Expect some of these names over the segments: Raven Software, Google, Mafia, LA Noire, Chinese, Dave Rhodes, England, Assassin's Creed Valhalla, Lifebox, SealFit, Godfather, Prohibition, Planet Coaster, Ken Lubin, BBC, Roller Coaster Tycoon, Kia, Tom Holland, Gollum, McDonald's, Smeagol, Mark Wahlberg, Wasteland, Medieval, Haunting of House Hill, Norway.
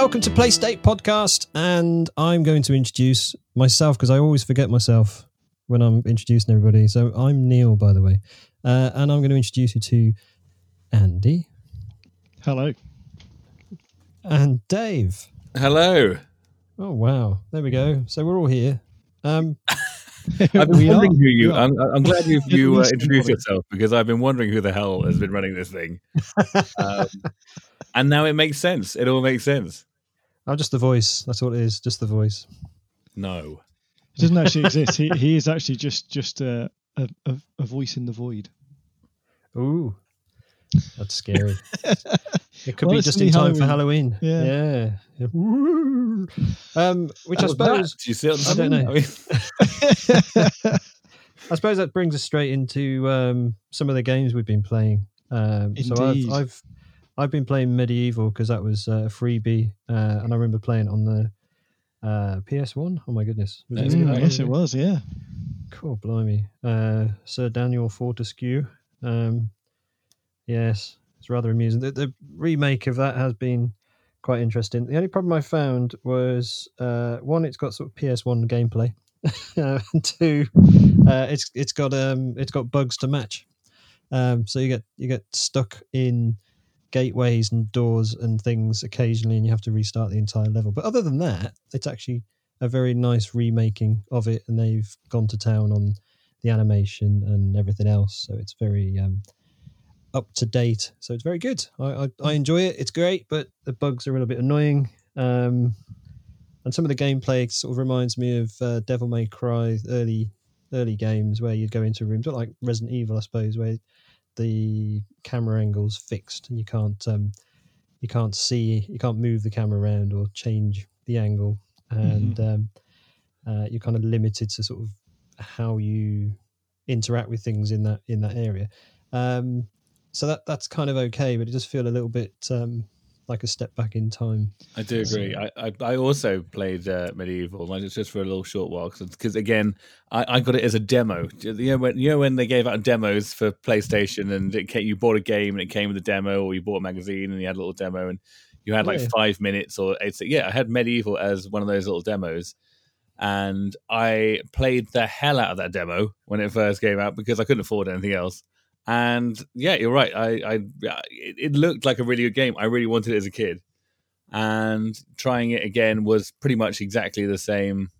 Welcome to PlayState Podcast, and I'm going to introduce myself because I always forget myself when I'm introducing everybody. So I'm Neil, by the way, and I'm going to introduce you to Andy. Hello. And Dave. Hello. Oh, wow. There we go. So we're all here. I've been wondering who you are. I'm glad you introduced yourself because I've been wondering who the hell has been running this thing. And now it makes sense. It all makes sense. I'm just the voice. That's all it is. Just the voice. No. It doesn't actually exist. He is actually just a voice in the void. Ooh. That's scary. It could be just in time for Halloween. Yeah. Which I suppose... You see, I don't know. I suppose that brings us straight into some of the games we've been playing. So I've been playing Medieval because that was a freebie, and I remember playing on the PS1. Oh my goodness! Yes, it was. Yeah, cool, blimey. Sir Daniel Fortescue. Yes, it's rather amusing. The remake of that has been quite interesting. The only problem I found was one, it's got sort of PS1 gameplay, and two, it's got bugs to match. So you get stuck in gateways and doors and things occasionally, and you have to restart the entire level. But other than that, it's actually a very nice remaking of it, and they've gone to town on the animation and everything else, so it's very up to date. So it's very good. I enjoy it. It's great, but the bugs are a little bit annoying, and some of the gameplay sort of reminds me of Devil May Cry early games, where you'd go into rooms, but like Resident Evil, I suppose, where the camera angle's fixed and you can't move the camera around or change the angle, and you're kind of limited to sort of how you interact with things in that area. So that's kind of okay, but it does feel a little bit like a step back in time. I do agree. I also played Medieval, and it's just for a little short while because again, I got it as a demo. You know when they gave out demos for PlayStation, and you bought a game and it came with a demo, or you bought a magazine and you had a little demo, and you had like 5 minutes or 8 seconds. Yeah, I had Medieval as one of those little demos, and I played the hell out of that demo when it first came out because I couldn't afford anything else. And yeah, you're right. It looked like a really good game. I really wanted it as a kid, and trying it again was pretty much exactly the same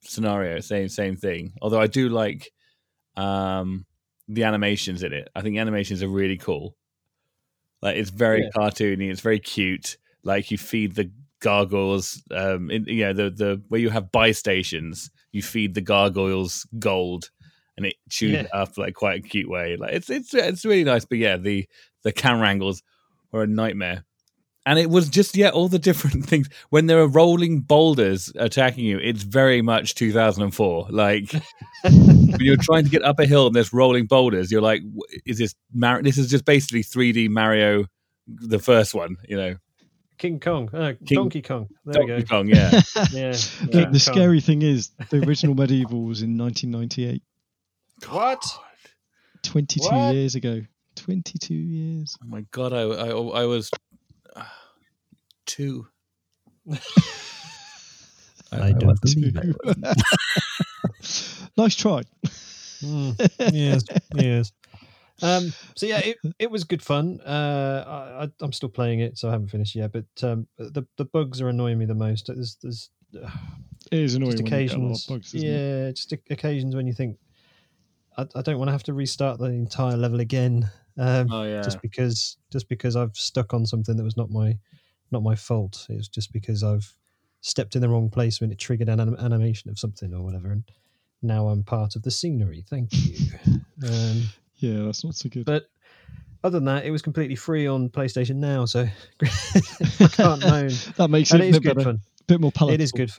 scenario, same thing. Although I do like the animations in it. I think animations are really cool. Like it's very cartoony. It's very cute. Like you feed the gargoyles, the where you have buy stations, you feed the gargoyles gold. And it chewed up like quite a cute way. Like it's really nice. But yeah, the camera angles were a nightmare. And it was just all the different things when there are rolling boulders attacking you. It's very much 2004. Like when you're trying to get up a hill and there's rolling boulders, you're like, is this Mario? This is just basically 3D Mario, the first one, you know. Donkey Kong. There we go. Donkey Kong. Yeah. The scary thing is the original Medieval was in 1998. What? 22 what? Years ago. 22 years. Oh my God, I was 2. I don't believe it. Nice try. Yes. So yeah, it was good fun. I'm still playing it, so I haven't finished yet. But the bugs are annoying me the most. There's it is annoying. Just occasions, when you get a lot of bugs, isn't it? Just occasions when you think, I don't want to have to restart the entire level again, just because I've stuck on something that was not my fault. It was just because I've stepped in the wrong place when it triggered an animation of something or whatever, and now I'm part of the scenery. Thank you. Yeah, that's not so good. But other than that, it was completely free on PlayStation Now, so I can't moan. That makes it a bit better. Fun. A bit more palatable. It is good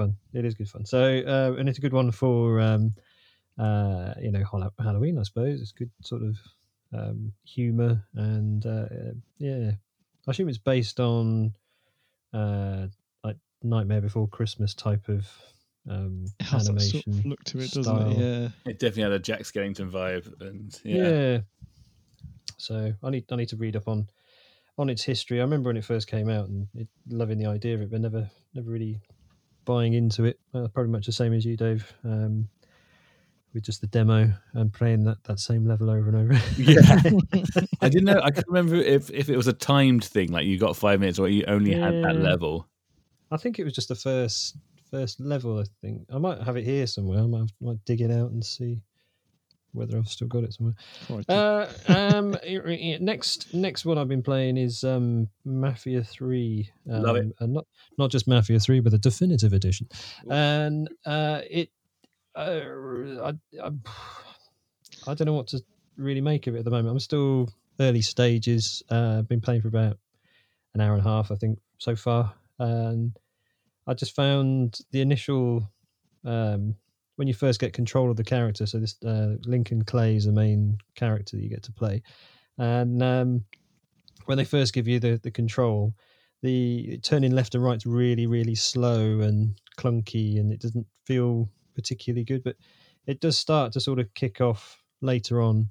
fun. So, and it's a good one for... Halloween, I suppose. It's good sort of humor, and I assume it's based on like Nightmare Before Christmas type of it has animation sort of look to it, style. Doesn't it? Yeah, it definitely had a Jack Skellington vibe, and So I need to read up on on its history. I remember when it first came out and loving the idea of it, but never really buying into it. Probably much the same as you, Dave, with just the demo and playing that same level over and over. Yeah. I didn't know. I can't remember if it was a timed thing, like you got 5 minutes or you only had that level. I think it was just the first level, I think. I might have it here somewhere. I might dig it out and see whether I've still got it somewhere. Next one I've been playing is Mafia 3. Love it. And not just Mafia 3, but the definitive edition. Ooh. And I don't know what to really make of it at the moment. I'm still early stages. I've been playing for about an hour and a half, I think, so far. And I just found the initial, when you first get control of the character, so this Lincoln Clay is the main character that you get to play. And when they first give you the control, the turning left and right is really, really slow and clunky, and it doesn't feel particularly good, but it does start to sort of kick off later on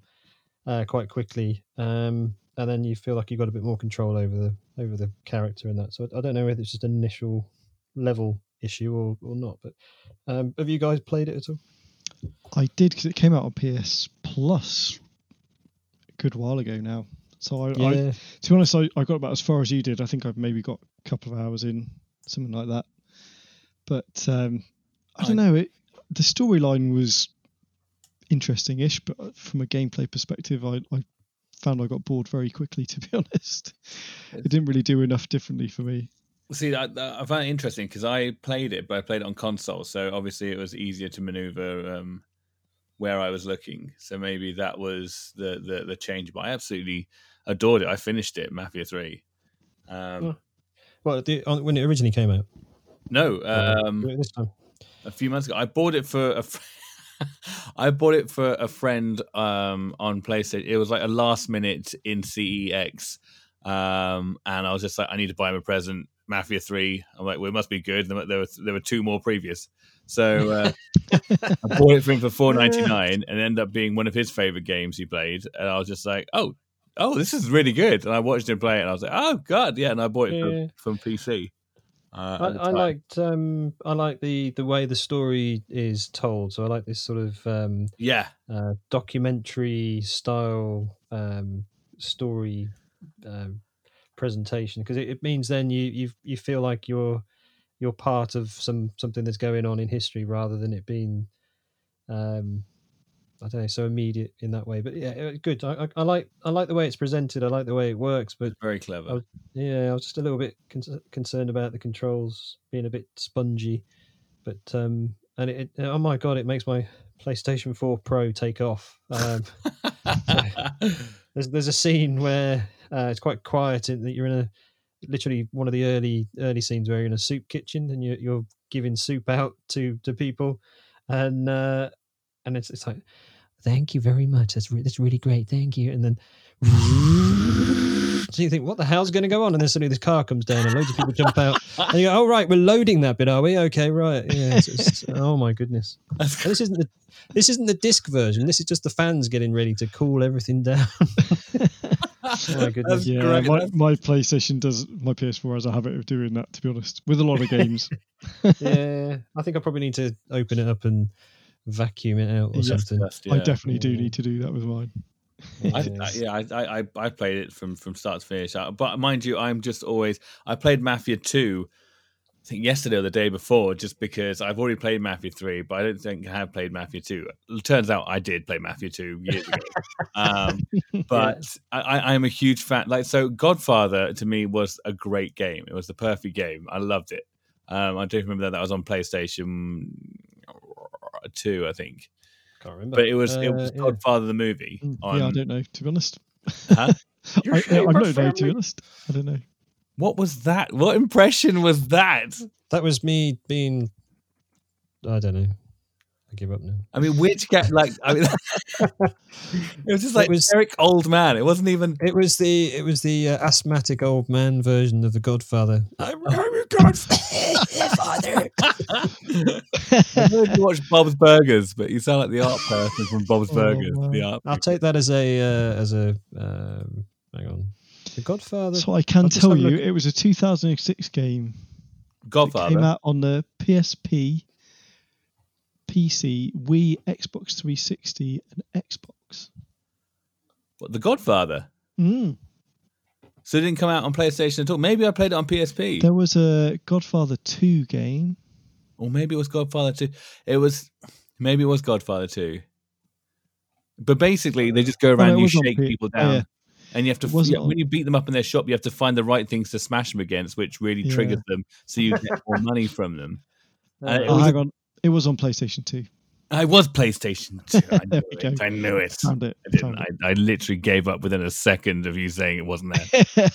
quite quickly. And then you feel like you've got a bit more control over the character and that. So I don't know whether it's just an initial level issue or not. But have you guys played it at all? I did, because it came out on PS Plus a good while ago now. So to be honest, I got about as far as you did. I think I've maybe got a couple of hours in, something like that. But I don't know. The storyline was interesting-ish, but from a gameplay perspective, I found I got bored very quickly, to be honest. It didn't really do enough differently for me. See, I found it interesting because I played it, but I played it on console, so obviously it was easier to maneuver where I was looking, so maybe that was the change. But I absolutely adored it. I finished it, Mafia 3. When it originally came out? No, this time. A few months ago. I bought it for a friend on PlayStation. It was like a last minute in CEX, and I was just like, I need to buy him a present. Mafia 3. I'm like, well, it must be good. There were two more previous, so I bought it for him for $4.99, and it ended up being one of his favorite games he played. And I was just like, oh, this is really good. And I watched him play it, and I was like, oh god, yeah. And I bought it from PC. I like the way the story is told. So I like this sort of documentary style story presentation, because it means then you feel like you're part of something that's going on in history, rather than it being I don't know, so immediate in that way. But yeah, good. I like the way it's presented. I like the way it works. But very clever. I was just a little bit concerned about the controls being a bit spongy. But and it oh my god, it makes my PlayStation 4 Pro take off. So there's a scene where it's quite quiet, in that you're in literally one of the early scenes where you're in a soup kitchen and you're giving soup out to people, and it's like, thank you very much. That's really great. Thank you. And then so you think, what the hell's going to go on? And then suddenly this car comes down and loads of people jump out. And you go, oh, right, we're loading that bit, are we? Okay, right. Yeah. Oh, my goodness. This isn't the disc version. This is just the fans getting ready to cool everything down. Oh my goodness. Yeah, my PlayStation does. My PS4 has a habit of doing that, to be honest, with a lot of games. Yeah, I think I probably need to open it up and vacuum it out or something. Best, yeah. I definitely do need to do that with mine. I played it from start to finish. But mind you, I played Mafia 2, I think yesterday or the day before, just because I've already played Mafia 3, but I don't think I have played Mafia 2. It turns out I did play Mafia 2 years ago. But yes. I'm a huge fan. Like, so Godfather to me was a great game. It was the perfect game. I loved it. I do remember that was on PlayStation 2, I think. Can't remember. But it was Godfather the movie. I don't know, to be honest. Huh? I don't know. What was that? What impression was that? That was me being, I don't know. I give up now. I mean, it was just like generic old man. It wasn't even. It was the asthmatic old man version of the Godfather. I'm your Godfather. I've heard you watch Bob's Burgers, but you sound like the art person from Bob's Burgers. Wow. The art. I'll take that as a hang on. The Godfather. So I can tell you, it was a 2006 game. Godfather. It came out on the PSP, PC, Wii, Xbox 360, and Xbox. What, The Godfather? Mm. So it didn't come out on PlayStation at all. Maybe I played it on PSP. There was a Godfather 2 game. Or maybe it was Godfather 2. Maybe it was Godfather 2. But basically, they just go around and you shake people down. Yeah. And you have to, when you beat them up in their shop, you have to find the right things to smash them against, which really triggers them, so you get more money from them. It was on PlayStation 2. I was PlayStation 2. I knew it. I knew it. I literally gave up within a second of you saying it wasn't there. I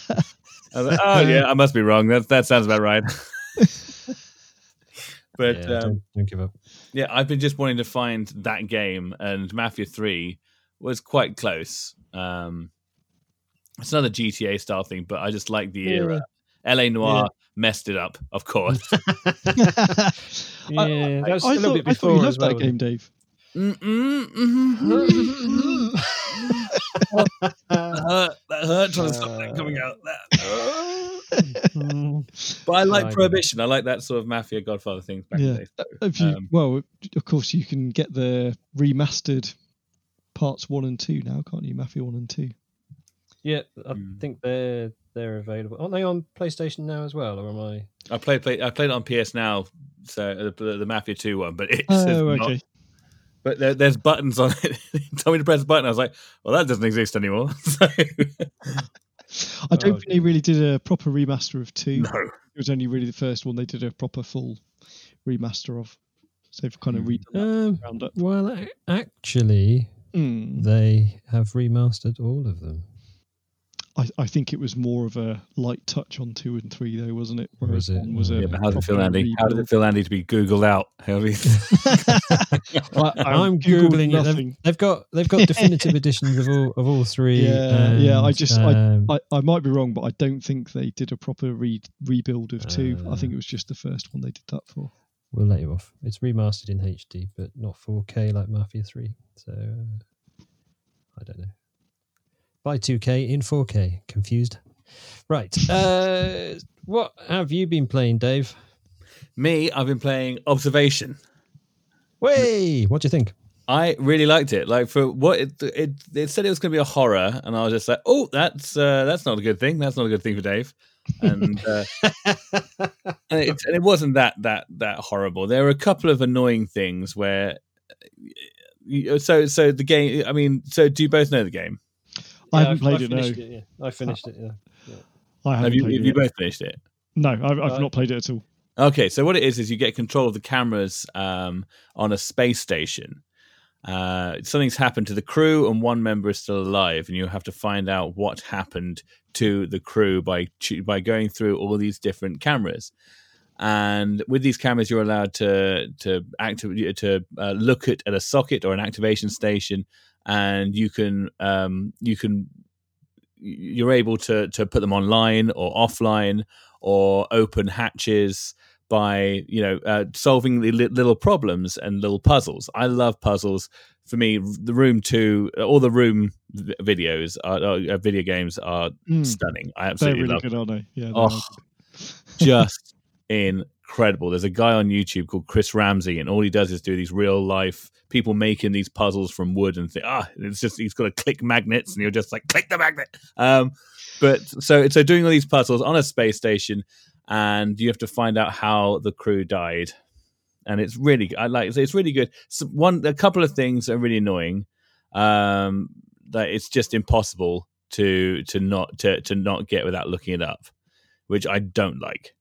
was like, oh yeah, I must be wrong. That sounds about right. But yeah, don't give up. Yeah, I've been just wanting to find that game, and Mafia 3 was quite close. It's another GTA style thing, but I just like the era. LA Noire messed it up, of course. I thought you loved that game, Dave. That hurt trying to stop that coming out. But I like Prohibition. I like that sort of Mafia Godfather thing back in the day. So, well, of course, you can get the remastered parts 1 and 2 now, can't you? Mafia 1 and 2. Yeah, I think they're available. Aren't they on PlayStation Now as well, or am I? I played it on PS Now, so the Mafia 2 one, but it's not. But there's buttons on it. Told me to press a button. I was like, well, that doesn't exist anymore. So. I don't think they really did a proper remaster of 2. No. It was only really the first one they did a proper full remaster of. So they've kind of redone that roundup. Well, actually, they have remastered all of them. I think it was more of a light touch on 2 and 3, though, wasn't it? Whereas it? Was a but how did it feel, Andy? How did it feel, Andy, to be Googled out? Well, I'm Googling nothing. They've got definitive editions of all three. Yeah, I just I might be wrong, but I don't think they did a proper rebuild of 2. I think it was just the first one they did that for. We'll let you off. It's remastered in HD, but not 4K like Mafia 3. So I don't know. Buy 2K in 4K. Confused. Right. What have you been playing, Dave? Me, I've been playing Observation. Way! What do you think? I really liked it. Like, for what it said it was going to be a horror, and I was just like, oh, that's not a good thing. That's not a good thing for Dave. And, and it wasn't that horrible. There were a couple of annoying things where... So the game... I mean, so do you both know the game? Yeah, I haven't played it, no. I finished it, yeah. Have you both finished it? No, I've not played it at all. Okay, so what it is you get control of the cameras on a space station. Something's happened to the crew, and one member is still alive, and you have to find out what happened to the crew by going through all these different cameras. And with these cameras, you're allowed to look at a socket or an activation station. And you're able to put them online or offline or open hatches by solving the little problems and little puzzles. I love puzzles. For me, the Room 2, all the Room videos, video games are stunning. I absolutely love them. They're really good, aren't they? Yeah, just incredible. There's a guy on YouTube called Chris Ramsey, and all he does is do these real life people making these puzzles from wood and think, it's just, he's got to click magnets and you're just like, click the magnet. But so doing all these puzzles on a space station, and you have to find out how the crew died. And it's really, it's really good. So a couple of things are really annoying. That it's just impossible to not get without looking it up, which I don't like.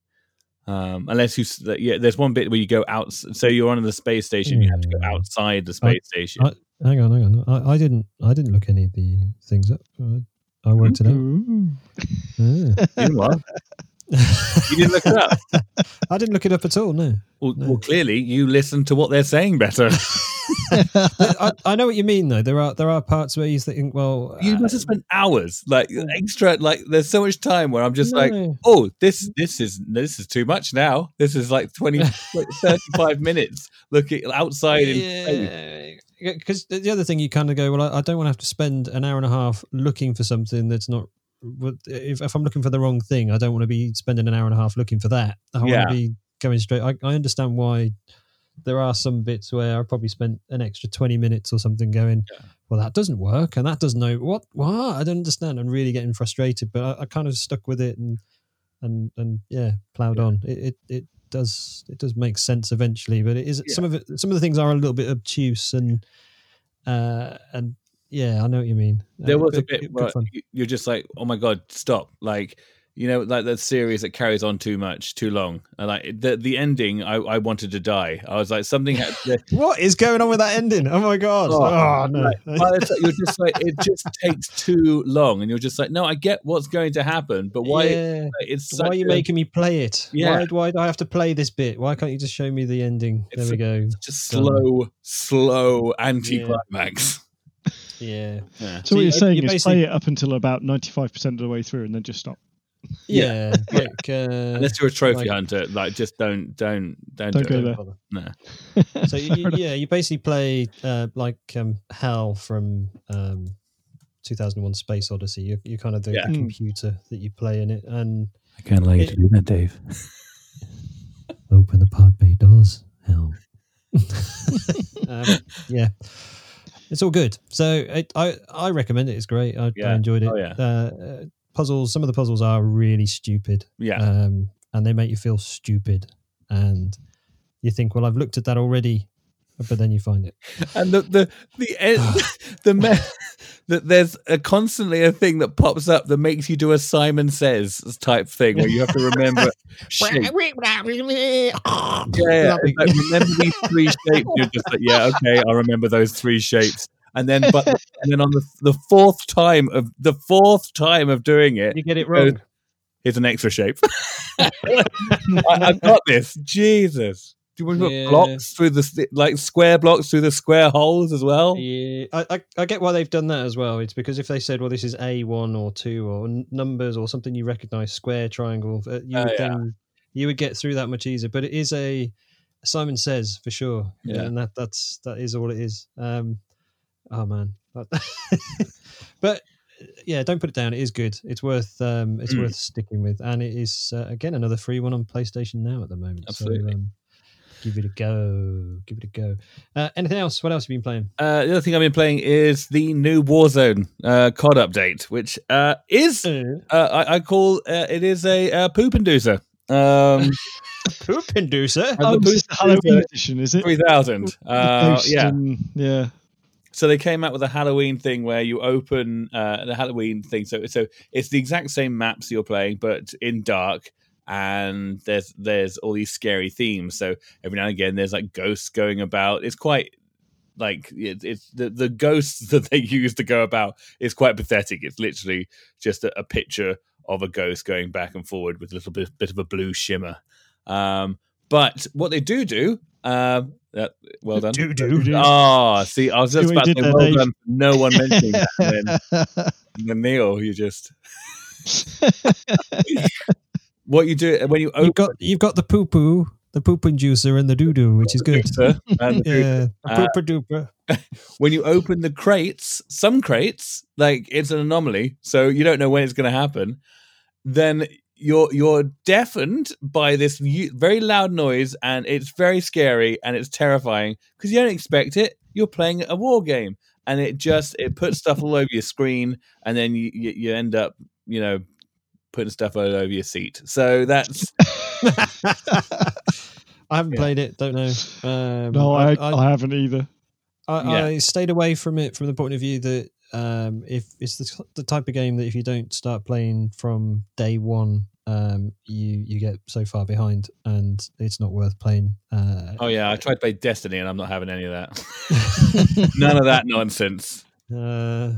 There's one bit where you go out, so you're on the space station. You have to go outside the space station. Hang on. I didn't look any of the things up. I worked it out. Yeah. You what? You didn't look it up. I didn't look it up at all. No. Well, clearly you listen to what they're saying better. I know what you mean, though. There are parts where you think, well, you must have spent hours, like extra, like there's so much time where I'm just this is too much now. This is like 20, like 35 minutes looking outside. Because the other thing you kind of go, well, I don't want to have to spend an hour and a half looking for something that's not if I'm looking for the wrong thing, I don't want to be spending an hour and a half looking for that. I want to be going straight. I understand why there are some bits where I probably spent an extra 20 minutes or something going, well, that doesn't work, and that doesn't know what I don't understand. I'm really getting frustrated, but I kind of stuck with it and plowed on. It does make sense eventually, but it is some of the things are a little bit obtuse and yeah, I know what you mean. There was a bit where you're just like, oh my God, stop. Like, you know, like that series that carries on too much, too long. And like the ending, I wanted to die. I was like, something had to... What is going on with that ending? Oh my God. Oh no. Like, you're just like, it just takes too long. And you're just like, no, I get what's going to happen, but why? Yeah. Like, why are you making me play it? Yeah. Why do I have to play this bit? Why can't you just show me the ending? There we go. Just slow anti-climax. Yeah. So what you're saying is play it up until about 95% of the way through and then just stop. Yeah. Unless you're a trophy hunter, like just don't do it. No. So you basically play Hal from 2001: Space Odyssey. You're kind of the computer that you play in it, and I can't allow you to do that, Dave. Open the pod bay doors, Hal. It's all good. So I recommend it. It's great. I enjoyed it. Oh, yeah. Puzzles. Some of the puzzles are really stupid. Yeah. And they make you feel stupid. And you think, well, I've looked at that already. But then you find it. And the end, there's constantly a thing that pops up that makes you do a Simon Says type thing where you have to remember. Like, remember these three shapes. You're just like, yeah, okay, I'll remember those three shapes. And then on the fourth time of doing it, you get it wrong. Here's an extra shape. I've got this. Jesus. Do you want to put blocks through the square blocks through the square holes as well? Yeah, I get why they've done that as well. It's because if they said, well, this is A1 or 2 or numbers or something you recognise, square, triangle, you would get through that much easier. But it is a Simon Says for sure, and that is all it is. Oh man, but yeah, don't put it down. It is good. It's worth worth sticking with, and it is again another free one on PlayStation Now at the moment. Absolutely. So, Give it a go. Anything else? What else have you been playing? The other thing I've been playing is the new Warzone COD update, which is a poop-inducer. Poop-inducer? It's the Halloween edition, is it? 3000. So they came out with a Halloween thing where you open the Halloween thing. So it's the exact same maps you're playing, but in dark. And there's all these scary themes. So every now and again, there's like ghosts going about. It's quite like it's the ghosts that they use to go about is quite pathetic. It's literally just a picture of a ghost going back and forward with a little bit of a blue shimmer. But what they do. Well done. Do. Oh, see, I was just about to say well done. No one mentioning that. And then Neil, you just... What you do when you open... You've got the poop inducer and the doo-doo, which is good. Pooper duper. When you open the crates, some crates, like it's an anomaly, so you don't know when it's going to happen. Then you're deafened by this very loud noise, and it's very scary and it's terrifying because you don't expect it. You're playing a war game, and it puts stuff all over your screen, and then you end up, you know, putting stuff all over your seat. So that's... I haven't played it, don't know. No, I haven't either. I stayed away from it from the point of view that if it's the type of game that if you don't start playing from day one, you get so far behind and it's not worth playing. I tried to play Destiny and I'm not having any of that. None of that nonsense. I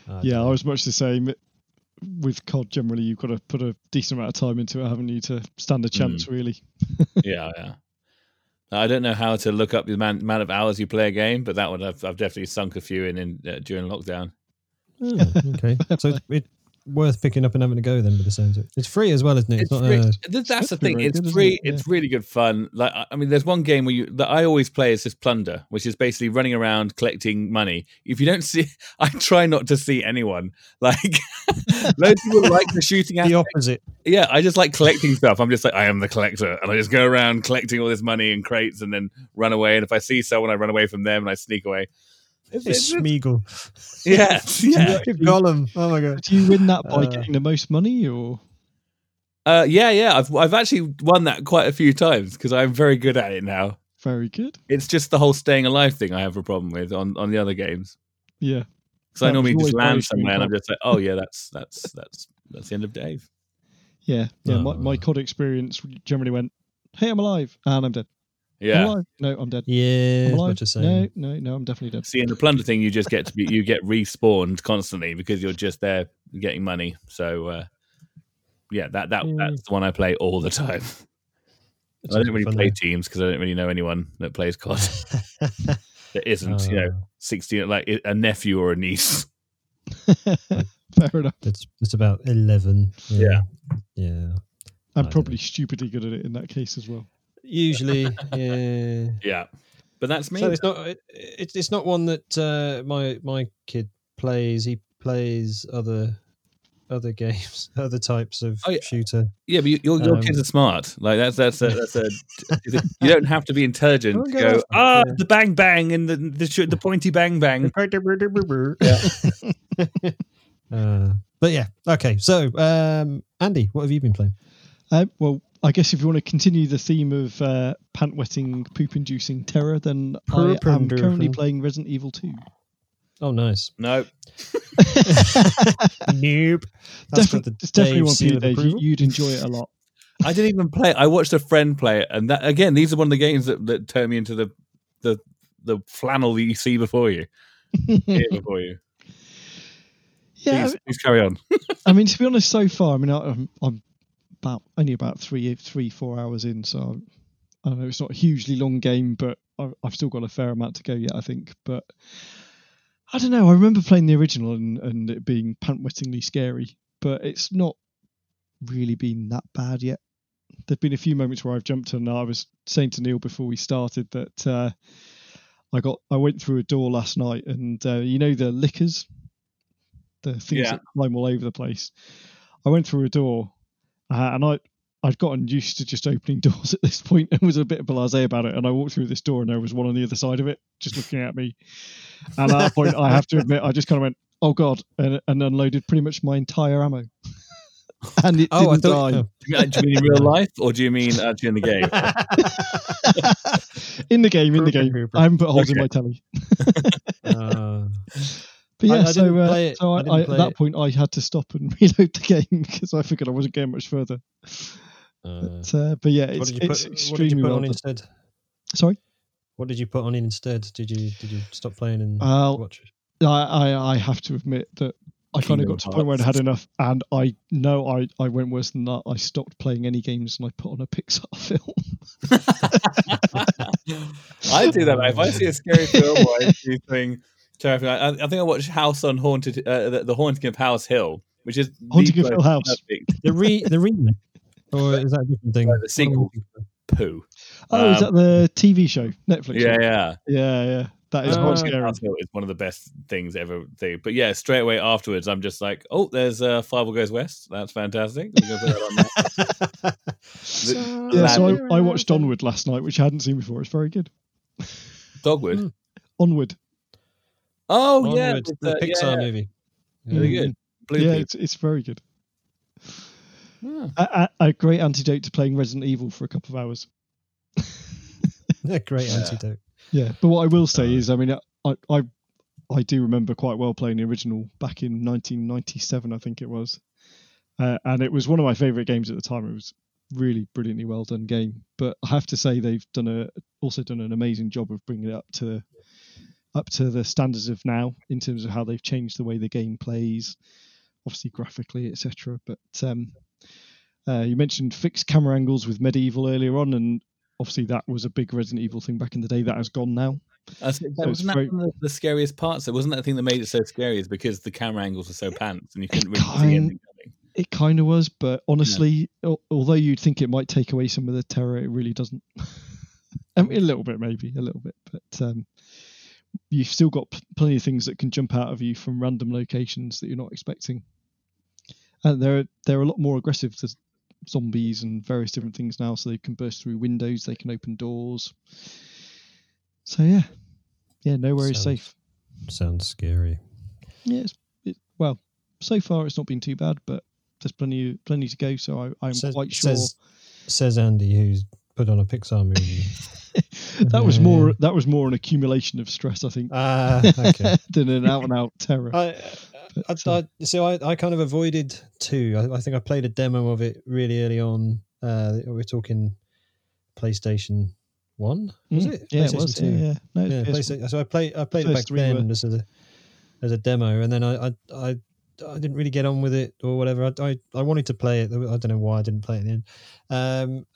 was much the same. With COD generally, you've got to put a decent amount of time into it, haven't you, to stand a chance, really? Yeah. I don't know how to look up the amount of hours you play a game, but that one I've definitely sunk a few in during lockdown. Oh, okay. So worth picking up and having a go then, by the sounds of it. It's free as well, isn't it? It's not, that's the thing. It's free. Yeah. It's really good fun. Like, I mean, there's one game where that I always play is this Plunder, which is basically running around collecting money. If you don't see, I try not to see anyone. Like, loads of people like the shooting aspect. The opposite. Yeah, I just like collecting stuff. I'm just like, I am the collector, and I just go around collecting all this money and crates, and then run away. And if I see someone, I run away from them, and I sneak away. It's Smeagol. Yeah. Yeah. Gollum. Oh my god. Do you win that by getting the most money or? Yeah. I've actually won that quite a few times because I'm very good at it now. Very good. It's just the whole staying alive thing I have a problem with on the other games. Yeah. Because I normally just land somewhere and I'm just like, oh yeah, that's the end of Dave. Yeah. Yeah. Oh. My COD experience generally went, hey, I'm alive and I'm dead. Yeah. I'm alive. No, I'm dead. Yeah. I'm alive. No, I'm definitely dead. See, in the Plunder thing, you just get you get respawned constantly because you're just there getting money. So, that's the one I play all the time. I don't really play teams because I don't really know anyone that plays COD. That isn't, 16, like a nephew or a niece. Fair enough. It's about 11. Yeah. I'm probably stupidly good at it in that case as well. Usually, yeah, but that's me. So it's not one that my kid plays. He plays other games, other types of shooter. Yeah, but your kids are smart. Like that's a. You don't have to be intelligent to go the bang bang and the pointy bang bang. Yeah. But yeah, okay. So Andy, what have you been playing? Well, I guess if you want to continue the theme of pant-wetting, poop-inducing terror, then I am currently playing Resident Evil 2. Oh, nice. Nope. Noob. It's definitely one for you, Dave. You'd enjoy it a lot. I didn't even play it. I watched a friend play it, and that, again, these are one of the games that turned me into the flannel that you see before you. Here before you. Yeah. Please carry on. I mean, to be honest, so far, I'm about 3-4 hours in, so I don't know, it's not a hugely long game, but I've still got a fair amount to go yet, I think. But I don't know, I remember playing the original and it being pant-wettingly scary, but it's not really been that bad yet. There've been a few moments where I've jumped, and I was saying to Neil before we started that I went through a door last night, and the lickers, the things that climb all over the place. I went through a door. And I'd gotten used to just opening doors at this point and was a bit blasé about it. And I walked through this door and there was one on the other side of it just looking at me. And at that point, I have to admit, I just kind of went, oh, God, and unloaded pretty much my entire ammo. And it didn't die. Do you mean in real life or do you mean actually in the game? In the game. I haven't put holes in my telly. But yeah, at that point, I had to stop and reload the game because I figured I wasn't getting much further. But yeah, it's extremely well done. Sorry? What did you put on instead? Did you stop playing and watch it? I have to admit that I kind of got to the point where I had enough, and I went worse than that. I stopped playing any games and I put on a Pixar film. I do that. If I see a scary film or I see something terrifying. I think I watched House on Haunted, the Haunting of House Hill, which is Haunting of Hill House. The remake, or is that a different thing? The sequel. Poo. Oh, is that the TV show? Netflix. Yeah. That is what's scary. House Hill is one of the best things ever. But yeah, straight away afterwards, I'm just like, oh, there's Fireball Goes West. That's fantastic. I'm gonna put that on there. So I watched Onward last night, which I hadn't seen before. It's very good. Dogwood. Onward. Oh, Onward, yeah. The Pixar movie. Really good. It's very good. Yeah. A great antidote to playing Resident Evil for a couple of hours. A great antidote. Yeah, but what I will say is, I do remember quite well playing the original back in 1997, I think it was. And it was one of my favourite games at the time. It was really brilliantly well done game. But I have to say they've also done an amazing job of bringing it up to the standards of now in terms of how they've changed the way the game plays, obviously graphically, etc. But you mentioned fixed camera angles with Medieval earlier on, and obviously that was a big Resident Evil thing back in the day. That has gone now. Wasn't that one of the scariest parts? Wasn't that the thing that made it so scary? Is because the camera angles were so pants and you couldn't really see anything coming. It kind of was, but honestly, although you'd think it might take away some of the terror, it really doesn't. I mean, a little bit, but you've still got plenty of things that can jump out of you from random locations that you're not expecting. And they're a lot more aggressive to zombies and various different things now, so they can burst through windows, they can open doors. So yeah, nowhere is safe. Sounds scary. Yeah, well, so far it's not been too bad, but there's plenty to go. So I'm quite sure. Says Andy, who's put on a Pixar movie. That was more an accumulation of stress, I think, okay. than an out-and-out terror. I kind of avoided 2. I think I played a demo of it really early on. We're talking PlayStation 1, was it? Yeah, it was. 2. Yeah. No, yeah, so I played it back then as a demo, and then I didn't really get on with it or whatever. I wanted to play it. I don't know why I didn't play it in the end.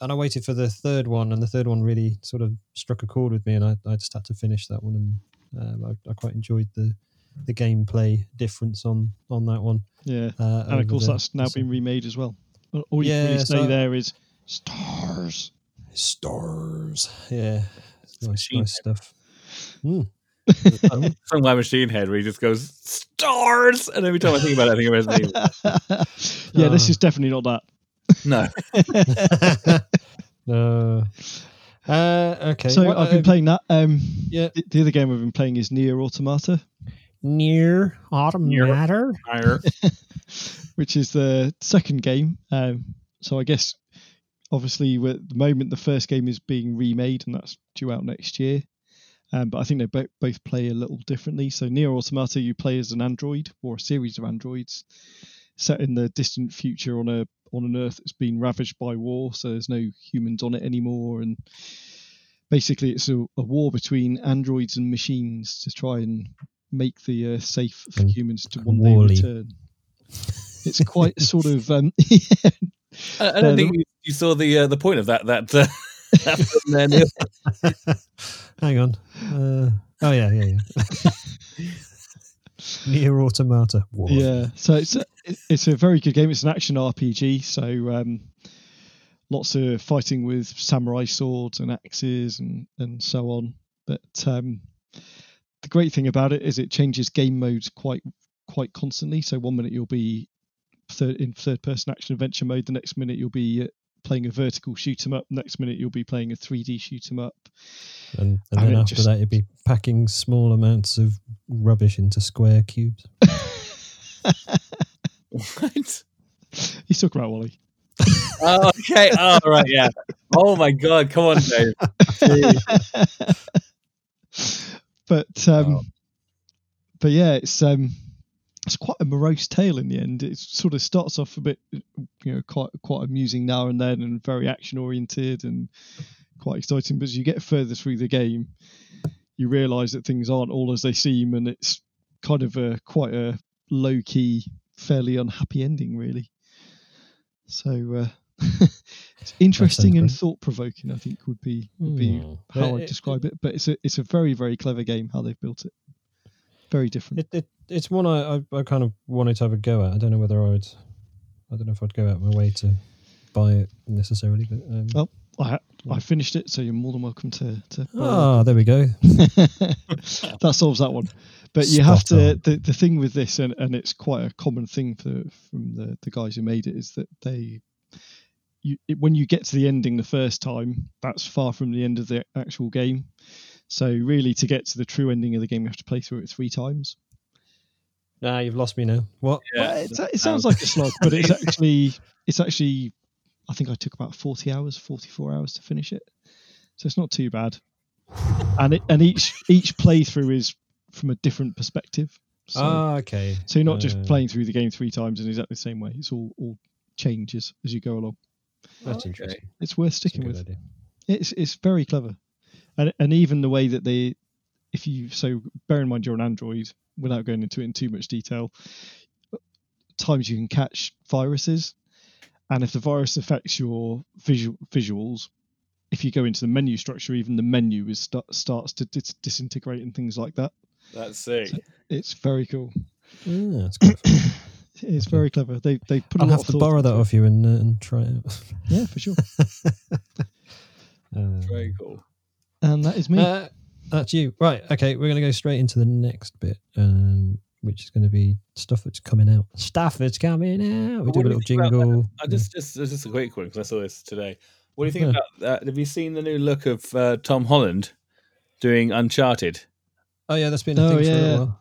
And I waited for the third one, and the third one really sort of struck a chord with me, and I just had to finish that one. And I quite enjoyed the gameplay difference on that one. Yeah, and of course that's now been remade as well. All you can really say there is stars. Yeah, it's nice stuff. Mm. From my Machine Head, where he just goes stars, and every time I think about it, I think of Resident Evil. Yeah, this is definitely not that. No. No. Okay. So I've been playing that. The other game I've been playing is Nier Automata. Which is the second game. So I guess, obviously, at the moment the first game is being remade, and that's due out next year. But I think they both play a little differently. So Nier Automata, you play as an android or a series of androids set in the distant future on an Earth that's been ravaged by war. So there's no humans on it anymore. And basically it's a war between androids and machines to try and make the Earth safe for humans to one day return. It's quite sort of... I don't think you saw the point of that. Hang on. Yeah. Nier Automata. What? Yeah. So it's a very good game. It's an action RPG. So lots of fighting with samurai swords and axes and so on. But the great thing about it is it changes game modes quite constantly. So one minute you'll be in third person action adventure mode. The next minute you'll be playing a vertical shoot 'em up, next minute you'll be playing a 3D shoot 'em up, and then after that you'll be packing small amounts of rubbish into square cubes. What? He's talking about Wally. Oh, okay. Oh, right, yeah. Oh my God, come on, Dave. But yeah, it's quite a morose tale in the end. It sort of starts off a bit, quite amusing now and then, and very action oriented and quite exciting. But as you get further through the game, you realise that things aren't all as they seem, and it's kind of quite a low key, fairly unhappy ending, really. So it's interesting and thought provoking. I think would be how I'd describe it. But it's a very, very clever game how they've built it. Very different. It's one I kind of wanted to have a go at. I don't know whether I don't know if I'd go out my way to buy it necessarily. But I finished it, so you're more than welcome to buy it. There we go. That solves that one. But you have to. The thing with this, and it's quite a common thing from the guys who made it, is that when you get to the ending the first time, that's far from the end of the actual game. So really, to get to the true ending of the game, you have to play through it 3 times. Nah, you've lost me now. What? Yeah. It sounds like a slog, but it's actually. I think I took about 44 hours to finish it, so it's not too bad. And each playthrough is from a different perspective. So, okay. So you're not just playing through the game 3 times in exactly the same way. It's all changes as you go along. That's interesting. It's worth sticking with. Idea. It's very clever. And even the way that bear in mind you're an android, without going into it in too much detail, times you can catch viruses, and if the virus affects your visuals, if you go into the menu structure, even the menu is starts to disintegrate and things like that. That's sick. So it's very cool. Yeah, it's quite fun. It's very clever. They put. I'll have to borrow that off you and try it out. Yeah, for sure. Very cool. And that is me. That's you. Right. Okay, we're going to go straight into the next bit, which is going to be stuff that's coming out. Stuff that's coming out. We do a little jingle. Just a quick one because I saw this today. What do you think about that? Have you seen the new look of Tom Holland doing Uncharted? Oh, yeah, that's been a thing for a while.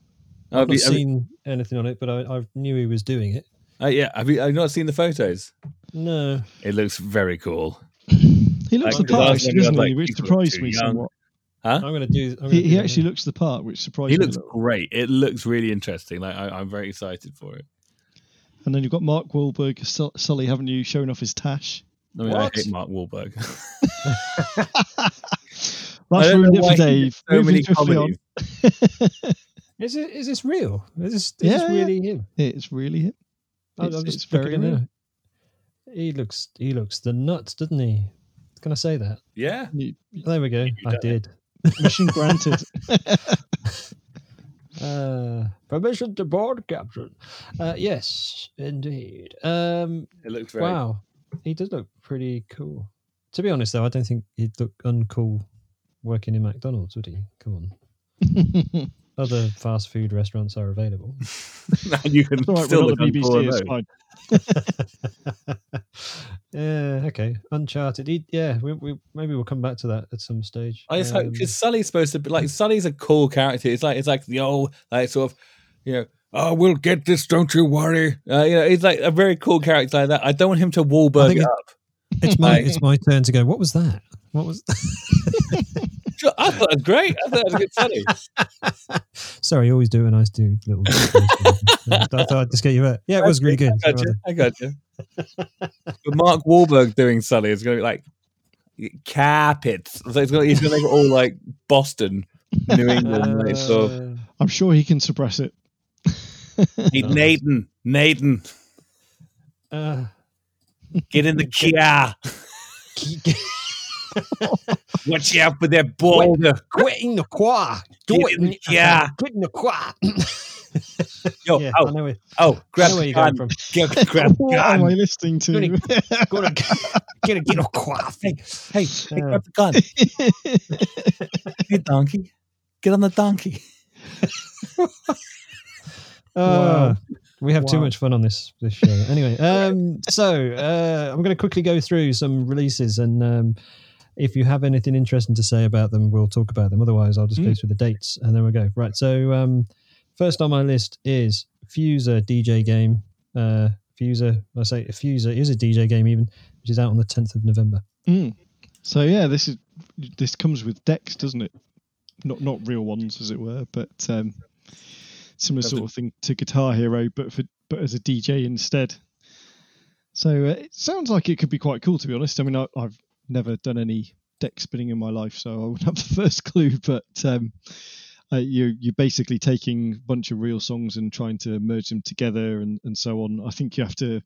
I've not seen anything on it, but I knew he was doing it. Yeah, I've not seen the photos. No. It looks very cool. He looks the part, actually, doesn't he? Which surprised me somewhat. Huh? He actually looks the part, which surprised me. He looks great. It looks really interesting. Like I'm very excited for it. And then you've got Mark Wahlberg, Sully, haven't you, showing off his tash? I mean, I hate Mark Wahlberg. That's ruined it for Dave. So many comedies. Is this real? Is this really him? It's really him. It's very real. He looks the nuts, doesn't he? Can I say that? Yeah. There we go. I did. Mission granted. Permission to board, Captain. Yes, indeed. It looks very. Wow. He does look pretty cool. To be honest, though, I don't think he'd look uncool working in McDonald's, would he? Come on. Other fast food restaurants are available. You can still look on BBC. Yeah. Okay. Uncharted. We maybe we'll come back to that at some stage. I just hope because Sully's supposed to be like Sully's a cool character. It's like the old like sort of we'll get this. Don't you worry. He's like a very cool character like that. I don't want him to Wahlberg up. It's my turn to go. What was that? I thought it was great. I thought it was a good study. Sorry, you always do a nice dude. Little. I thought I'd just get you out. Yeah, it was really good. I got you. But Mark Wahlberg doing Sully is going to be like, cap it. So he's going to make it all like Boston, New England. Right? So, I'm sure he can suppress it. Nathan. Get in the Kia. Watch out for that boulder. Quit in the quad. Do it. Yeah. Quit in the quad. Yo, yeah, grab the gun. Grab the gun. What am I listening to? Gonna get a quad. Hey, grab the gun. Hey, donkey. Get on the donkey. Wow. We have too much fun on this show. Anyway, I'm going to quickly go through some releases, and if you have anything interesting to say about them, we'll talk about them. Otherwise, I'll just go through the dates, and then we'll go. Right, so first on my list is Fuser DJ game. Fuser is a DJ game even, which is out on the 10th of November. Mm. So, yeah, this comes with decks, doesn't it? Not real ones, as it were, but... similar sort of thing to Guitar Hero, but as a DJ instead. So it sounds like it could be quite cool, to be honest. I mean, I've never done any deck spinning in my life, so I wouldn't have the first clue. But you're basically taking a bunch of real songs and trying to merge them together and so on. I think you have to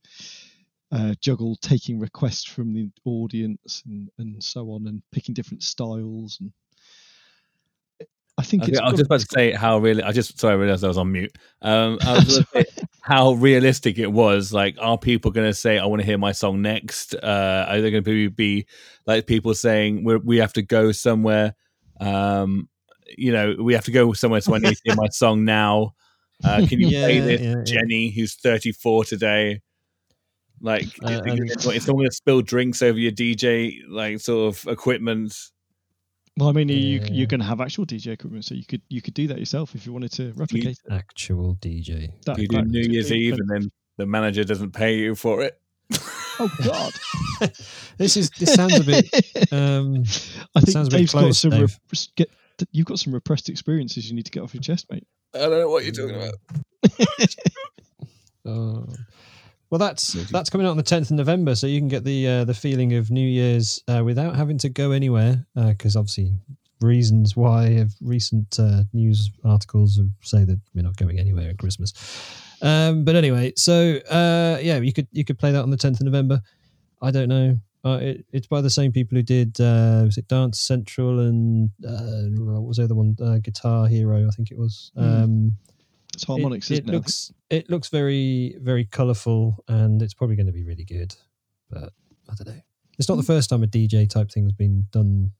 juggle taking requests from the audience and so on, and picking different styles and. I was just about to say how really. I realised I was on mute. I was going to say how realistic it was. Like, are people going to say, "I want to hear my song next"? Are they going to be like people saying, "We have to go somewhere"? We have to go somewhere, so I need to hear my song now. Can you play this, Jenny, who's 34 today? Like, is someone going to spill drinks over your DJ like sort of equipment? Well, I mean, you're going to have actual DJ equipment, so you could do that yourself if you wanted to replicate it. Actual DJ. You do New Year's Eve, and then the manager doesn't pay you for it. Oh God, this sounds a bit. I think Dave's got some. You've got some repressed experiences you need to get off your chest, mate. I don't know what you're talking about. Well, that's coming out on the 10th of November, so you can get the feeling of New Year's without having to go anywhere, because obviously reasons why recent news articles say that we're not going anywhere at Christmas. But anyway, so you could play that on the 10th of November. I don't know It's by the same people who did was it Dance Central and what was the other one? Guitar Hero, I think it was. It's Harmonix, isn't it? It looks very, very colourful, and it's probably going to be really good. But I don't know. It's not the first time a DJ type thing's been done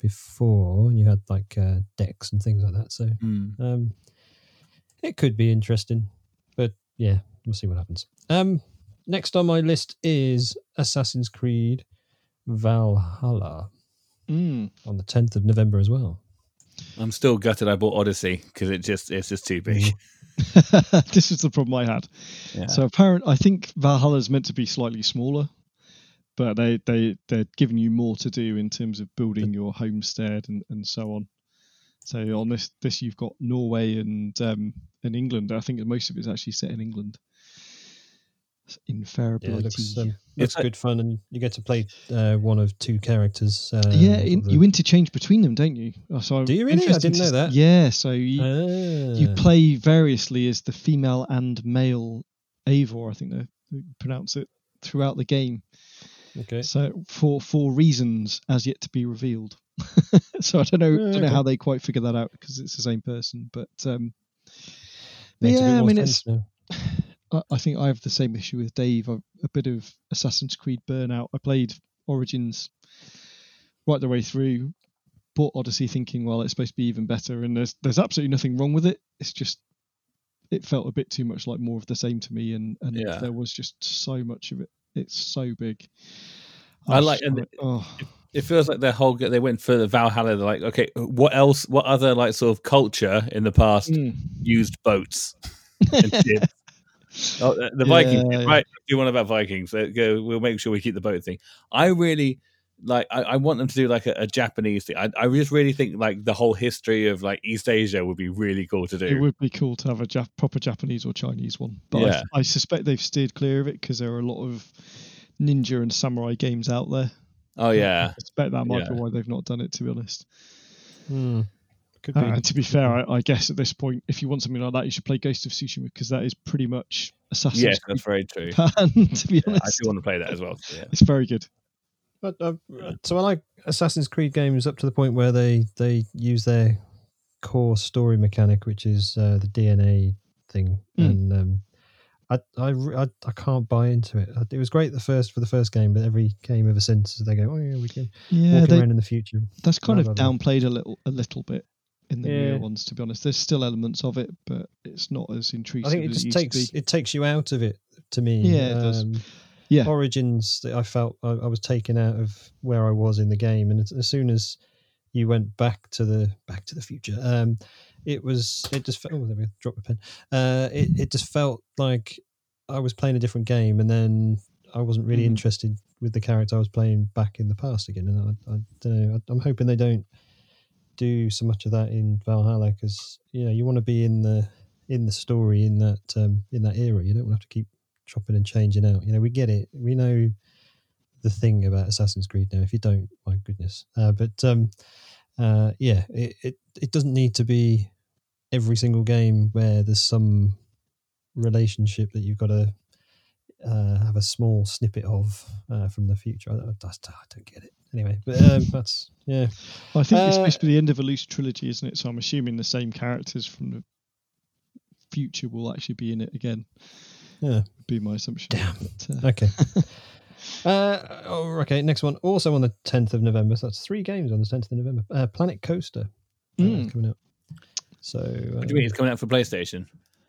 before, and you had like decks and things like that. So it could be interesting. But yeah, we'll see what happens. Next on my list is Assassin's Creed Valhalla on the 10th of November as well. I'm still gutted I bought Odyssey because it's just too big. This is the problem I had. Yeah. So apparently, I think Valhalla is meant to be slightly smaller, but they're giving you more to do in terms of building your homestead and so on. So on this you've got Norway and England. I think most of it's actually set in England. Inferability. It's good fun, and you get to play one of two characters. You interchange between them, don't you? So do you really? I didn't know that. Yeah, so you play variously as the female and male Eivor, I think they pronounce it, throughout the game. Okay. So for reasons as yet to be revealed. So I don't know how they quite figure that out because it's the same person, but yeah, I mean it's. Now. I think I have the same issue with Dave. A bit of Assassin's Creed burnout. I played Origins right the way through, bought Odyssey thinking, well, it's supposed to be even better, and there's absolutely nothing wrong with it. It's just it felt a bit too much like more of the same to me, and yeah. There was just so much of it. It's so big. It feels like they went for the Valhalla. They're like, okay, what else? What other like sort of culture in the past used boats and ships? Oh, the Vikings, yeah. Right? Do one about Vikings. Go. We'll make sure we keep the boat thing. I really like. I want them to do like a Japanese thing. I just really think like the whole history of like East Asia would be really cool to do. It would be cool to have a proper Japanese or Chinese one. But yeah. I suspect they've steered clear of it because there are a lot of ninja and samurai games out there. Oh yeah, I suspect that might be why they've not done it. To be honest. Hmm. Could be. And to be fair, I guess at this point, if you want something like that, you should play Ghost of Tsushima because that is pretty much Assassin's Creed. That's very true. And to be honest, I do want to play that as well. Yeah. It's very good. But, so I like Assassin's Creed games up to the point where they use their core story mechanic, which is the DNA thing. And I can't buy into it. It was great for the first game, but every game ever since they go, oh yeah, we can walk around in the future. That's kind of downplayed a little bit. In the newer ones, to be honest, there's still elements of it, but it's not as intrusive. I think it takes you out of it. To me, it does. Yeah, Origins. I felt I was taken out of where I was in the game, and as soon as you went back to the future, it just felt like I was playing a different game, and then I wasn't really interested with the character I was playing back in the past again. And I don't know. I'm hoping they don't do so much of that in Valhalla because you want to be in the story in that era. You don't want to have to keep chopping and changing out. We get it. We know the thing about Assassin's Creed now. If you don't, my goodness. It doesn't need to be every single game where there's some relationship that you've got to have a small snippet of from the future. I don't get it. Anyway, but that's I think it's supposed to be the end of a loose trilogy, isn't it? So I'm assuming the same characters from the future will actually be in it again. Yeah, would be my assumption. Damn. But, okay. Okay. Next one, also on the 10th of November. So that's three games on the 10th of November. Planet Coaster coming out. So what do you mean it's coming out for PlayStation?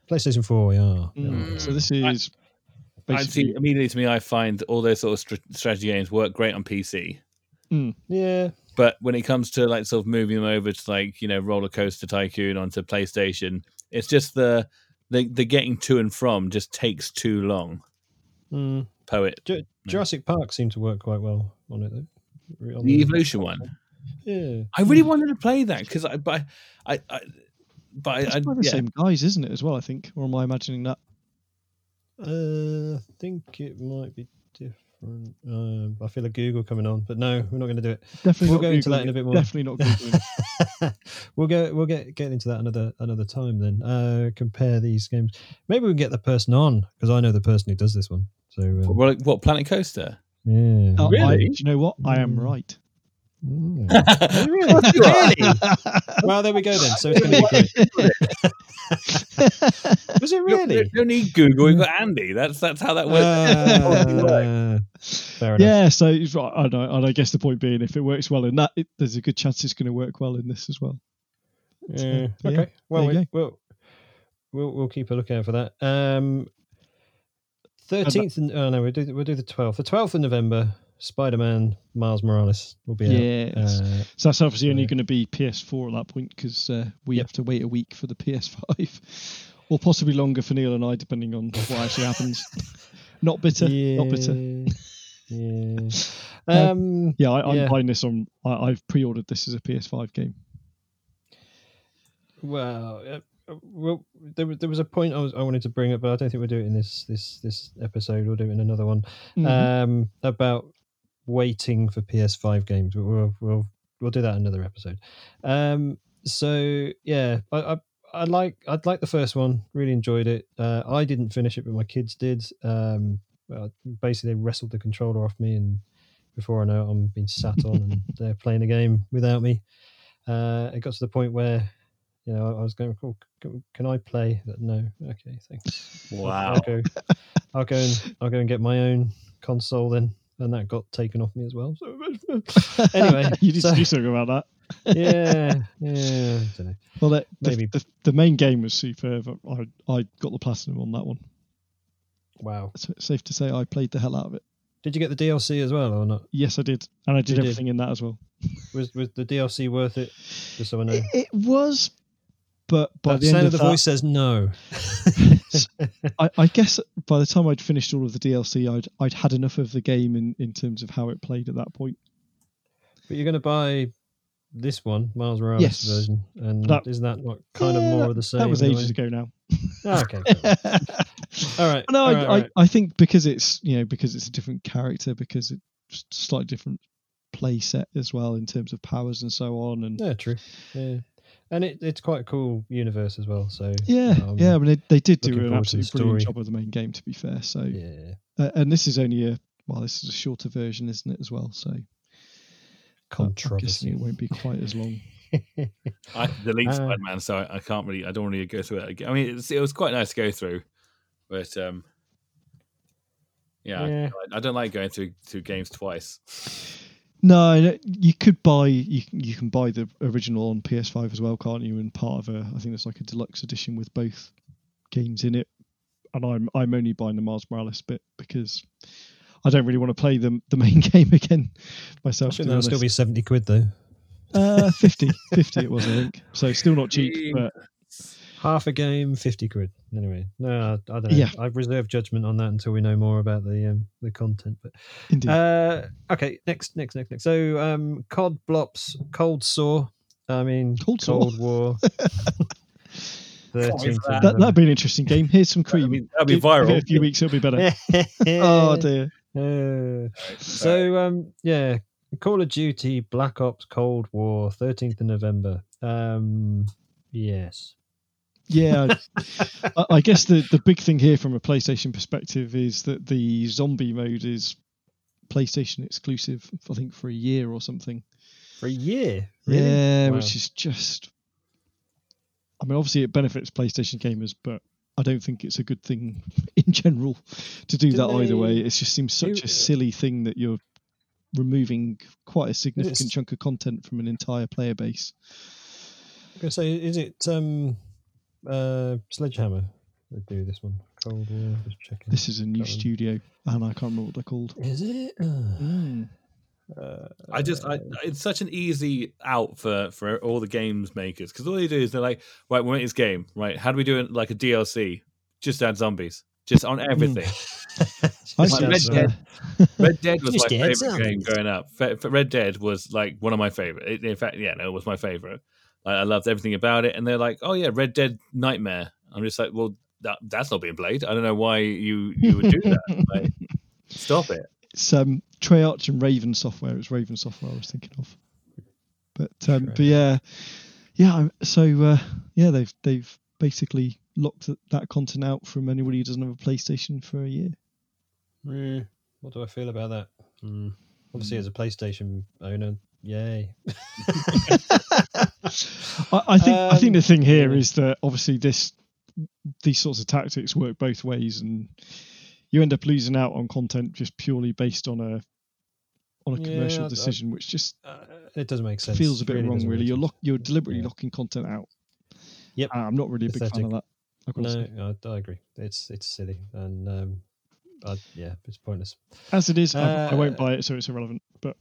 PlayStation 4, yeah. So this is. Basically, immediately to me, I find all those sort of strategy games work great on PC. Yeah, but when it comes to like sort of moving them over to like Roller Coaster Tycoon onto PlayStation, it's just the getting to and from just takes too long. Poet Jurassic Park seemed to work quite well on it though. The Evolution one. Yeah, I really wanted to play that because it's by the same guys, isn't it? As well, I think, or am I imagining that? I think it might be different. I feel a Google coming on, but no, we're not going to do it. Definitely, we'll go into that in a bit more. Definitely not Googling. We'll get into that another time. Then compare these games. Maybe we can get the person on because I know the person who does this one. So, what Planet Coaster? Yeah. Really? Do you know what? I am right. Really? Well, there we go then. So it's going to be great. Was it really? You don't need Google. We've got Andy. That's how that works. Fair enough. Yeah. So I don't know. And I guess the point being, if it works well in that, there's a good chance it's going to work well in this as well. Yeah. So, okay. Yeah, well, we'll keep a lookout for that. 13th. We'll do the 12th. The 12th of November. Spider-Man Miles Morales will be out. So that's obviously only going to be PS4 at that point, because we have to wait a week for the PS5, or possibly longer for Neil and I, depending on what actually happens. Not bitter. Yeah. I'm behind this on. I've pre-ordered this as a PS5 game. Well, there was a point I wanted to bring up, but I don't think we'll do it in this episode. We'll do it in another one. Mm-hmm. About waiting for PS5 games. We'll do that in another episode. I'd like the first one. Really enjoyed it. I didn't finish it, but my kids did. Basically, they wrestled the controller off me, and before I know it, I'm being sat on and they're playing the game without me. It got to the point where, you know, I was going, oh, can I play? No. Okay, thanks. Wow. I'll go and get my own console then. And that got taken off me as well. So anyway. You did do something about that. Yeah. I don't know. Well, maybe. The main game was superb. I got the platinum on that one. Wow. It's safe to say I played the hell out of it. Did you get the DLC as well or not? Yes, I did. And I did everything in that as well. Was the DLC worth it? Just so I know. It was... But by the end of the voice says no. I guess by the time I'd finished all of the DLC, I'd had enough of the game in terms of how it played at that point. But you're going to buy this one, Miles Morales version, and isn't that like kind of more of the same? That was ages ago now. Oh, okay. All right. No, I think because it's a different character, because it's a slightly different play set as well in terms of powers and so on. And yeah, true. Yeah. And it's quite a cool universe as well. So they did do an absolutely brilliant job of the main game, to be fair. So and this is only a shorter version, isn't it, as well? So controversy. It won't be quite as long. I delete Spider-Man, so I can't really. I don't really go through it again. I mean, it was quite nice to go through, but I don't like going through games twice. No, you could buy. You can buy the original on PS5 as well, can't you? And part of I think there's like a deluxe edition with both games in it. And I'm only buying the Miles Morales bit because I don't really want to play the main game again myself. I think that'll still be £70 though. 50 it was, I think. So still not cheap. But... half a game, £50. Anyway, no, I don't know. Yeah. I reserve judgment on that until we know more about the content. But indeed. Okay, next. So, COD Blops, Cold War. That'd be an interesting game. Here's some cream. That'd be viral. In a few weeks, it'll be better. Oh dear. Call of Duty Black Ops Cold War, 13th of November. Yes. Yeah, I guess the big thing here from a PlayStation perspective is that the zombie mode is PlayStation exclusive, I think, for a year or something. For a year? Really? Yeah, wow. Which is just... I mean, obviously it benefits PlayStation gamers, but I don't think it's a good thing in general to do that either way. It just seems such a silly thing that you're removing quite a significant chunk of content from an entire player base. I was going to say, is it... Sledgehammer would do this one. Cold War. Just checking. This is a new studio, and I can't remember what they're called. Is it? It's such an easy out for all the games makers, because all they do is they're like, right, we'll make this game. Right, how do we do it? Like a DLC, just add zombies, just on everything. Red Dead was my favorite game growing up. Red Dead was like one of my favorite. In fact, it was my favorite. I loved everything about it. And they're like, oh, yeah, Red Dead Nightmare. I'm just like, well, that's not being played. I don't know why you would do that. Like, stop it. It's Treyarch and Raven Software. It's Raven Software I was thinking of. But, they've basically locked that content out from anybody who doesn't have a PlayStation for a year. What do I feel about that? Obviously, as a PlayStation owner, yay. I think the thing here is that obviously these sorts of tactics work both ways, and you end up losing out on content just purely based on a commercial decision, which just it doesn't make sense. Feels a bit wrong, really. You're deliberately locking content out. Yep, I'm not really a big fan of that. I agree. It's silly, and it's pointless. As it is, I won't buy it, so it's irrelevant. But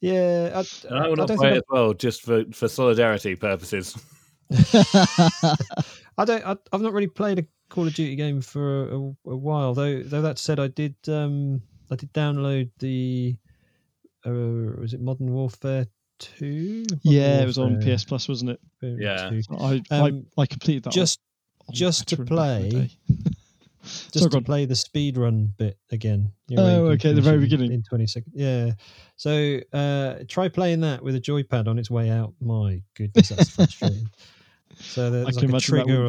yeah, I will not buy it as well, just for solidarity purposes. I've not really played a Call of Duty game for a while, though. That said, I did download the was it Modern Warfare 2? It was on PS Plus, wasn't it? Yeah, I completed that. Just to play, play the speedrun bit again. The very beginning in 20 seconds. Yeah, so try playing that with a joypad on its way out. My goodness, that's frustrating. So there's like a trigger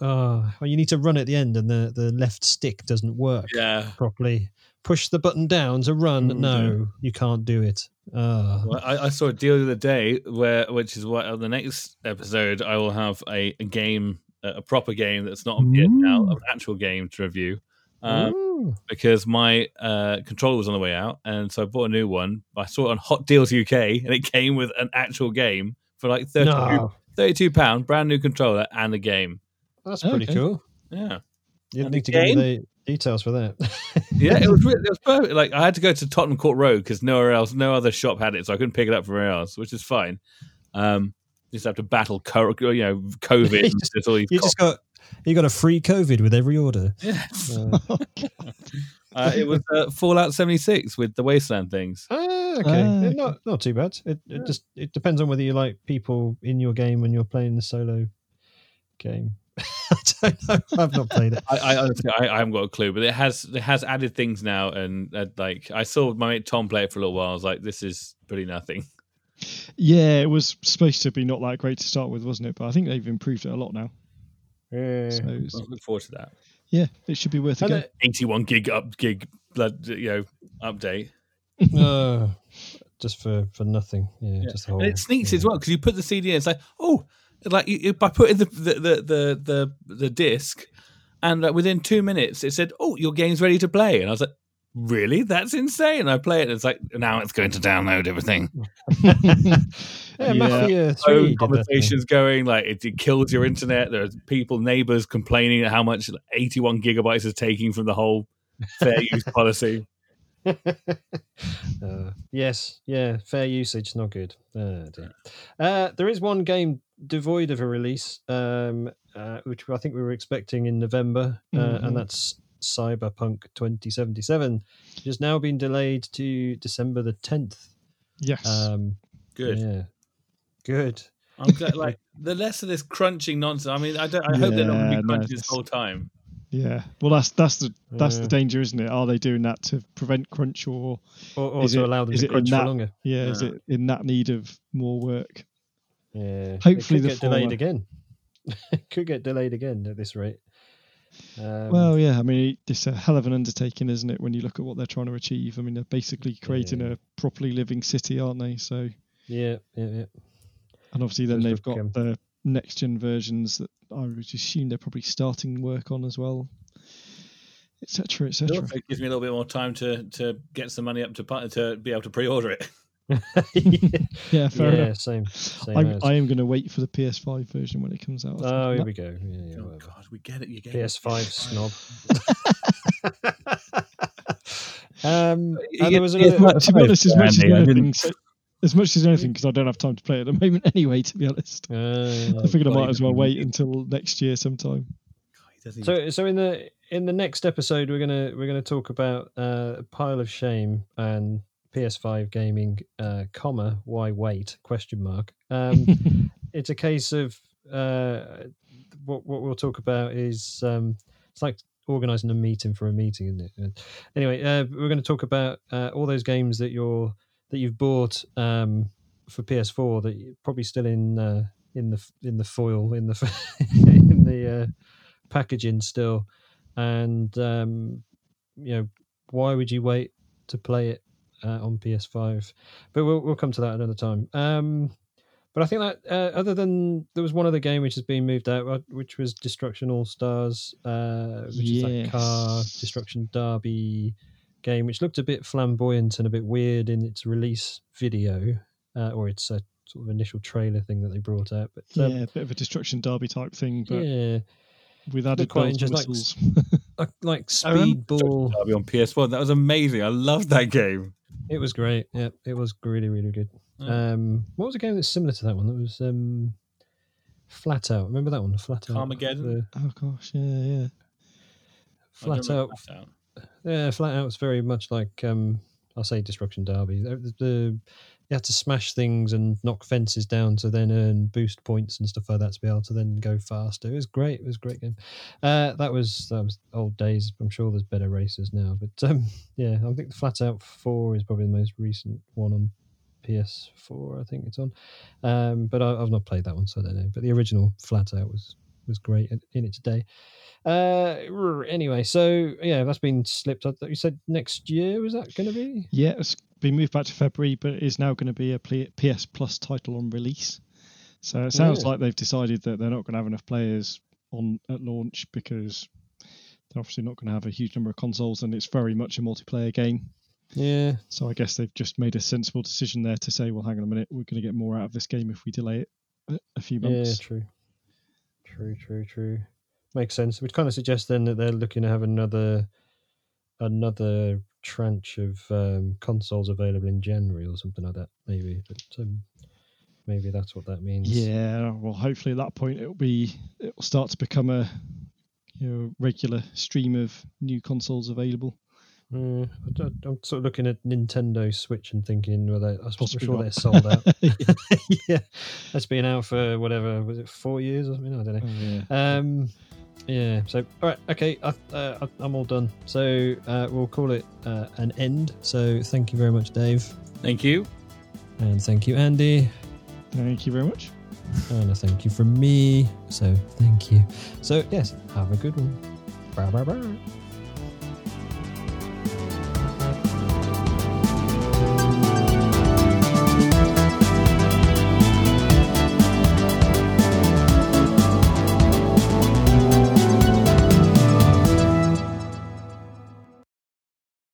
or you need to run at the end, and the left stick doesn't work properly. Push the button down to run. You can't do it. I saw a deal the other day which is what on the next episode I will have a game, a proper game that's not on PS Now, an actual game to review, because my controller was on the way out, and so I bought a new one. I saw it on Hot Deals UK, and it came with an actual game for like £32, brand new controller and a game. That's pretty cool. Yeah, you didn't need to give me the details for that. Yeah, it was perfect. Like, I had to go to Tottenham Court Road because no other shop had it, so I couldn't pick it up from anywhere else, which is fine. You just have to battle, COVID. You got a free COVID with every order. Yes. It was Fallout 76 with the Wasteland things. Not too bad. It depends on whether you like people in your game when you're playing the solo game. I don't know. I've not played it. I haven't got a clue, but it has added things now, and like I saw my mate Tom play it for a little while. I was like, this is pretty nothing. Yeah, it was supposed to be not that great to start with, wasn't it? But I think they've improved it a lot now. Yeah, so I look forward to that. Yeah, it should be worth it. 81 gig blood, update. Just for nothing. Yeah, just the whole. And it sneaks as well, because you put the CD in. It's like, by putting the disc, and within 2 minutes it said, "Oh, your game's ready to play," and I was like, "Really? That's insane!" And I play it, and it's like, now it's going to download everything. Mafia 3 conversations going, like it kills your internet. There are neighbors complaining at how much 81 gigabytes is taking from the whole fair use policy. Fair usage, not good. There is one game devoid of a release, which I think we were expecting in November, and that's Cyberpunk 2077, which has now been delayed to December the 10th. Yes, good. Yeah, good. I'm glad. Like, the less of this crunching nonsense. I mean, I hope they're not going to be crunching this whole time. Yeah, well, that's the danger, isn't it? Are they doing that to prevent crunch, or to allow them to crunch for longer? Yeah, is it in that need of more work? Yeah, hopefully it could get delayed again. It could get delayed again at this rate. I mean, it's a hell of an undertaking, isn't it? When you look at what they're trying to achieve, I mean, they're basically creating a properly living city, aren't they? So yeah. And obviously, then they've got the next gen versions that I would assume they're probably starting work on as well, etc., etc. It also gives me a little bit more time to get some money up to be able to pre-order it. Yeah, fair enough. Same I am going to wait for the PS5 version when it comes out. Oh, here we go. Yeah, oh God, we get it. You get PS5 snob. There was as much as anything, because I don't have time to play at the moment anyway, to be honest. I figured I might as well wait until next year sometime. So in the next episode, we're gonna talk about a pile of shame and PS5 gaming, why wait? ? It's a case of what we'll talk about is it's like organising a meeting for a meeting, isn't it? Anyway, we're going to talk about all those games that you've bought for PS4 that you're probably still in the foil, in the packaging still, and why would you wait to play it on PS5? But we'll come to that another time. But I think that other than there was one other game which has been moved out, which was Destruction All Stars, which is that car destruction derby game, which looked a bit flamboyant and a bit weird in its release video, or its sort of initial trailer thing that they brought out. But yeah, a bit of a destruction derby type thing, but with added bells and whistles. Like Speedball derby on PS1. That was amazing. I loved that game. It was great. Yeah, it was really, really good. What was a game that's similar to that one? That was Flat Out. Remember that one? Flat Out. Armageddon. Oh gosh, yeah. Flat Out. Yeah, Flat Out was very much like I say Destruction Derby. You had to smash things and knock fences down to then earn boost points and stuff like that to be able to then go faster. It was great. It was a great game. That was old days. I'm sure there's better races now, but I think the Flat Out 4 is probably the most recent one on PS4, I think it's on. But I've not played that one, so I don't know. But the original Flat Out was great in its day. Anyway, so yeah, that's been slipped. You said next year, was that going to be? Yeah, it's been moved back to February, but it is now going to be a PS Plus title on release. So it sounds like they've decided that they're not going to have enough players at launch because they're obviously not going to have a huge number of consoles, and it's very much a multiplayer game. Yeah. So I guess they've just made a sensible decision there to say, well, hang on a minute, we're going to get more out of this game if we delay it a few months. Yeah, true. Makes sense. Which kind of suggests then that they're looking to have another tranche of consoles available in January or something like that, maybe. But maybe that's what that means. Yeah. Well, hopefully at that point it'll start to become a regular stream of new consoles available. I'm sort of looking at Nintendo Switch and thinking, they're sold out. Yeah, that's been out for whatever, was it 4 years or something? I don't know. Oh, yeah. So, all right, okay, I'm all done. So we'll call it an end. So thank you very much, Dave. Thank you. And thank you, Andy. Thank you very much. And a thank you from me. So thank you. So yes, have a good one. Bye.